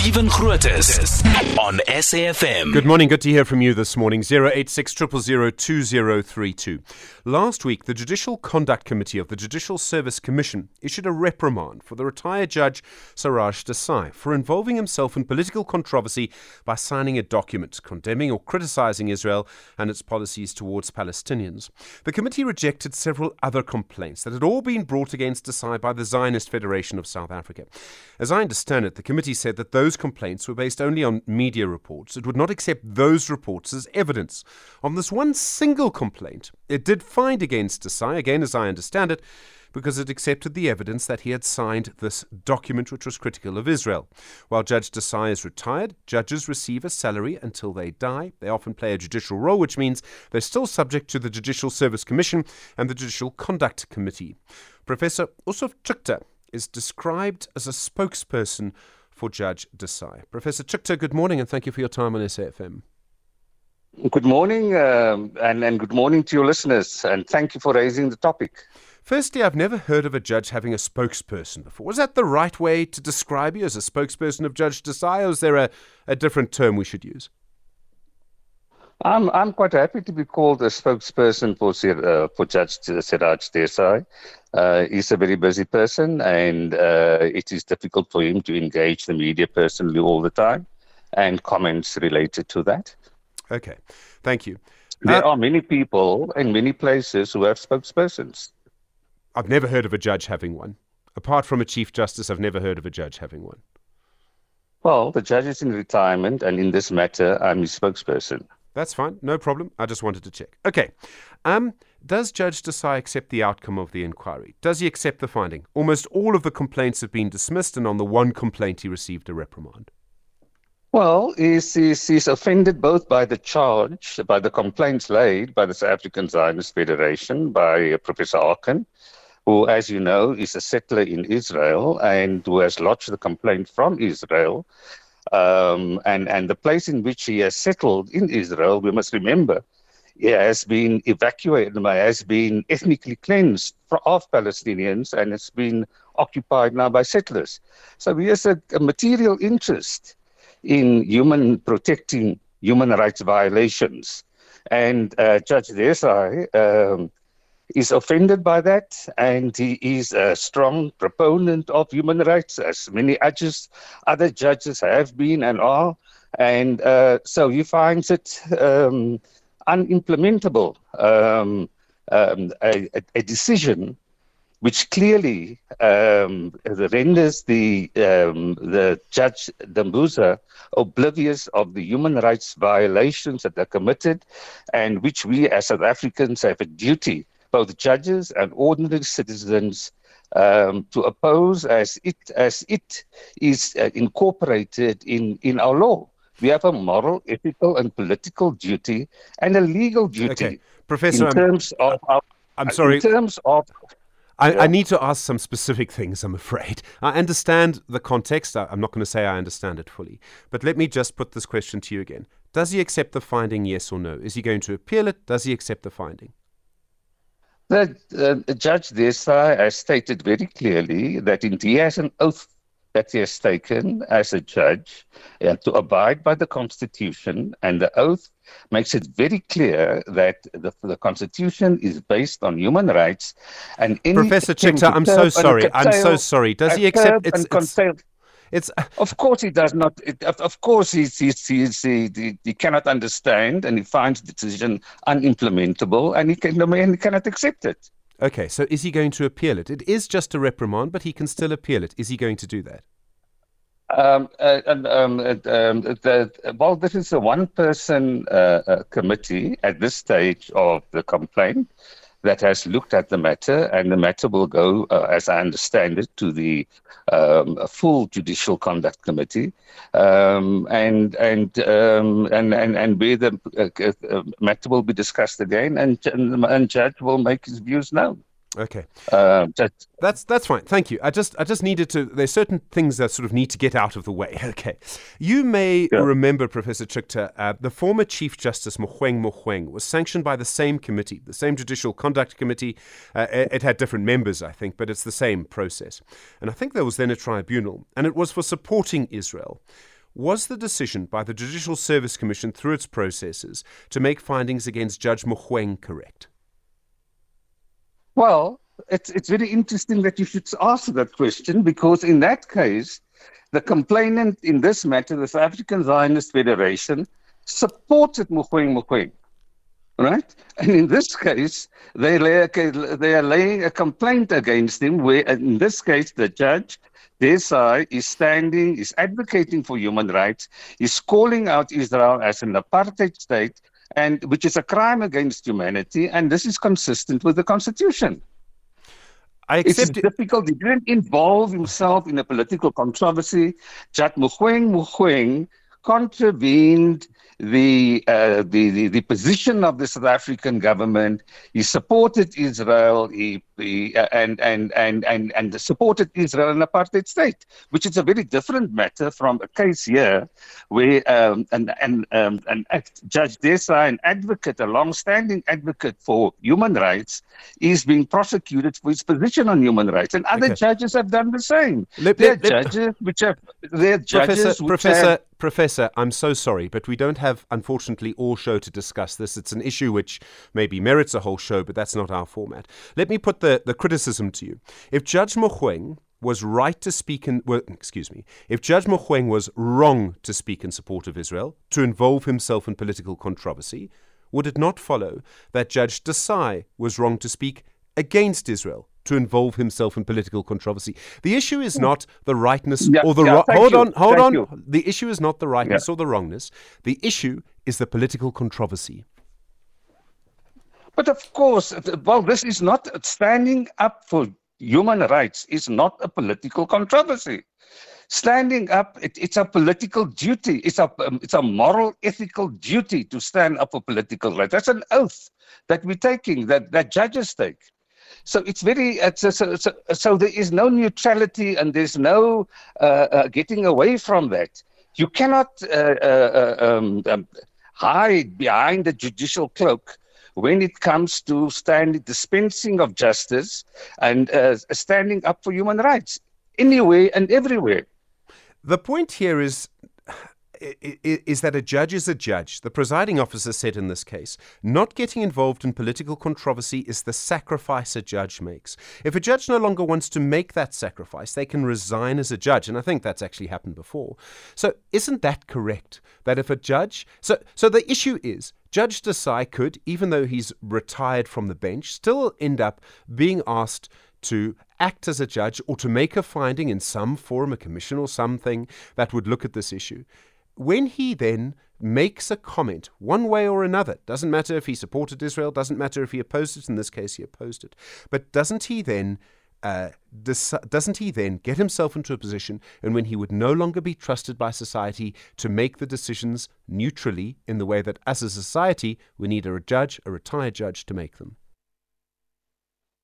Stephen Kruetis on SAFM. Good morning, good to hear from you this morning. 086 000 2032. Last week, the Judicial Conduct Committee of the Judicial Service Commission issued a reprimand for the retired judge Siraj Desai for involving himself in political controversy by signing a document condemning or criticising Israel and its policies towards Palestinians. The committee rejected several other complaints that had all been brought against Desai by the Zionist Federation of South Africa. As I understand it, the committee said that those complaints were based only on media reports. It would not accept those reports as evidence. On this one single complaint, it did find against Desai, again as I understand it, because it accepted the evidence that he had signed this document which was critical of Israel. While Judge Desai is retired, judges receive a salary until they die. They often play a judicial role, which means they're still subject to the Judicial Service Commission and the Judicial Conduct Committee. Professor Yusuf Chikte is described as a spokesperson for Judge Desai. Professor Chikte, good morning and thank you for your time on SAFM. Good morning and good morning to your listeners, and thank you for raising the topic. Firstly, I've never heard of a judge having a spokesperson before. Was that the right way to describe you, as a spokesperson of Judge Desai, or is there a different term we should use? I'm quite happy to be called a spokesperson for Judge Siraj Desai. He's a very busy person, and it is difficult for him to engage the media personally all the time and comments related to that. Okay, thank you. There are many people in many places who have spokespersons. I've never heard of a judge having one. Apart from a Chief Justice, I've never heard of a judge having one. Well, the judge is in retirement, and in this matter, I'm his spokesperson. That's fine. No problem. I just wanted to check. Okay. Does Judge Desai accept the outcome of the inquiry? Does he accept the finding? Almost all of the complaints have been dismissed, and on the one complaint he received a reprimand. Well, he's offended both by the charge, by the complaints laid by the South African Zionist Federation, by Professor Arkin, who, as you know, is a settler in Israel and who has lodged the complaint from Israel. And the place in which he has settled in Israel, we must remember, he has been evacuated, has been ethnically cleansed of Palestinians, and it's been occupied now by settlers. So he has a material interest in protecting human rights violations. And Judge Desai is offended by that, and he is a strong proponent of human rights, as many other judges have been and are, and so he finds it unimplementable, a decision which clearly renders the Judge Dambuza oblivious of the human rights violations that are committed, and which we as South Africans have a duty, both judges and ordinary citizens, to oppose, as it is incorporated in our law. We have a moral, ethical, and political duty, and a legal duty. Okay. Professor, I need to ask some specific things, I'm afraid. I understand the context. I'm not going to say I understand it fully. But let me just put this question to you again. Does he accept the finding, yes or no? Is he going to appeal it? Does he accept the finding? The Judge Desai has stated very clearly that he has an oath that he has taken as a judge to abide by the Constitution, and the oath makes it very clear that the Constitution is based on human rights. And Professor Chikte, I'm so sorry. Does he accept it's? Of course he does not. Of course he cannot understand, and he finds the decision unimplementable, and he cannot accept it. Okay, so is he going to appeal it? It is just a reprimand, but he can still appeal it. Is he going to do that? Well, this is a one-person committee at this stage of the complaint that has looked at the matter, and the matter will go, as I understand it, to the full Judicial Conduct Committee, and where the matter will be discussed again, and the judge will make his views known. Okay. That's fine. Thank you. I just needed to. There's certain things that sort of need to get out of the way. Okay. You may remember, Professor Chikte, the former Chief Justice Mogoeng Mogoeng was sanctioned by the same committee, the same Judicial Conduct Committee. It had different members, I think, but it's the same process. And I think there was then a tribunal, and it was for supporting Israel. Was the decision by the Judicial Service Commission through its processes to make findings against Judge Mogoeng correct? Well, it's very interesting that you should ask that question, because in that case, the complainant in this matter, the South African Zionist Federation, supported Mogoeng Mogoeng, right? And in this case, they are laying a complaint against him, where in this case, the Judge Desai is advocating for human rights, is calling out Israel as an apartheid state, and which is a crime against humanity, and this is consistent with the Constitution. It's difficult. He didn't involve himself in a political controversy. Judge Mogoeng Mogoeng contravened the position of the South African government. He supported Israel. He supported Israel, an apartheid state, which is a very different matter from a case here, where Judge Desai, an advocate, a long-standing advocate for human rights, is being prosecuted for his position on human rights, and other judges have done the same. Professor, I'm so sorry, but we don't have, unfortunately, all show to discuss this. It's an issue which maybe merits a whole show, but that's not our format. Let me put the criticism to you. If Judge Mogoeng was right to speak if Judge Mogoeng was wrong to speak in support of Israel, to involve himself in political controversy, would it not follow that Judge Desai was wrong to speak against Israel, to involve himself in political controversy? The issue is not the rightness or the wrong. Hold on. The issue is not the rightness or the wrongness. The issue is the political controversy. But of course, this is not standing up for human rights. Is not a political controversy. Standing up, it's a political duty. It's a moral, ethical duty to stand up for political rights. That's an oath that we're taking, that judges take. So it's very. So there is no neutrality, and there's no getting away from that. You cannot hide behind the judicial cloak when it comes to dispensing of justice and standing up for human rights, anywhere and everywhere. The point here is that a judge is a judge. The presiding officer said in this case, not getting involved in political controversy is the sacrifice a judge makes. If a judge no longer wants to make that sacrifice, they can resign as a judge. And I think that's actually happened before. So isn't that correct? That if a judge... So the issue is, Judge Desai could, even though he's retired from the bench, still end up being asked to act as a judge or to make a finding in some forum, a commission or something that would look at this issue. When he then makes a comment one way or another, doesn't matter if he supported Israel, doesn't matter if he opposed it, in this case he opposed it, but doesn't he then get himself into a position in when he would no longer be trusted by society to make the decisions neutrally in the way that as a society we need a retired judge to make them?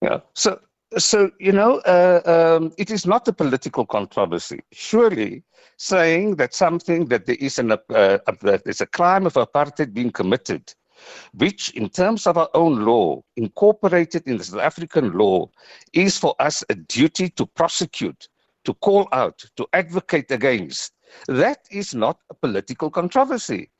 Yeah. So, it is not a political controversy. Surely saying that something, that there is that there's a crime of apartheid being committed, which in terms of our own law, incorporated in the South African law, is for us a duty to prosecute, to call out, to advocate against. That is not a political controversy.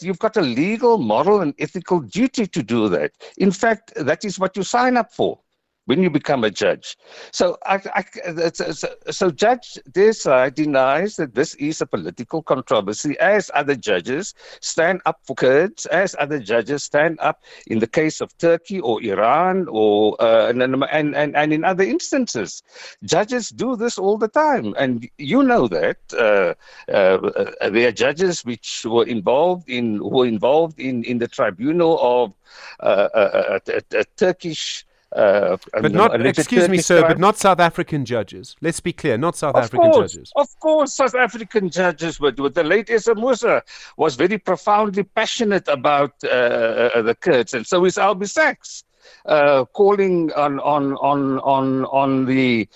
You've got a legal, moral, and ethical duty to do that. In fact, that is what you sign up for when you become a judge. So Judge Desai denies that this is a political controversy, as other judges stand up for Kurds, as other judges stand up in the case of Turkey or Iran or and in other instances. Judges do this all the time, and you know that there are judges which were involved in the tribunal of a Turkish. But not South African judges. Let's be clear, not South African judges. Of course, South African judges would do it. The late Essa Moosa was very profoundly passionate about the Kurds, and so is Albie Sachs. calling on the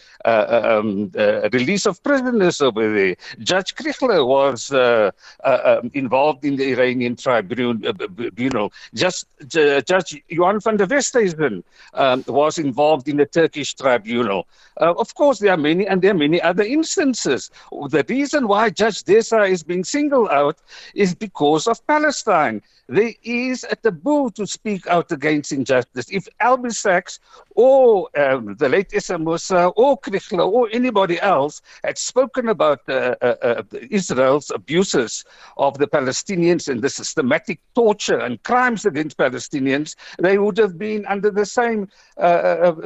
release of prisoners over there. Judge Krichler was involved in the Iranian tribunal. Judge Johan van der Westhuizen was involved in the Turkish tribunal. Of course, there are many, and there are many other instances. The reason why Judge Desai is being singled out is because of Palestine. There is a taboo to speak out against injustice. If Albie Sachs or the late Essa Moosa or Krichler or anybody else had spoken about Israel's abuses of the Palestinians and the systematic torture and crimes against Palestinians, they would have been under the same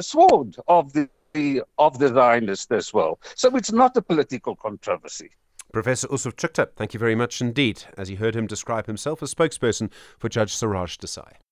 sword of the Zionists as well. So it's not a political controversy. Professor Yusuf Chikte, thank you very much indeed, as you heard him describe himself as spokesperson for Judge Siraj Desai.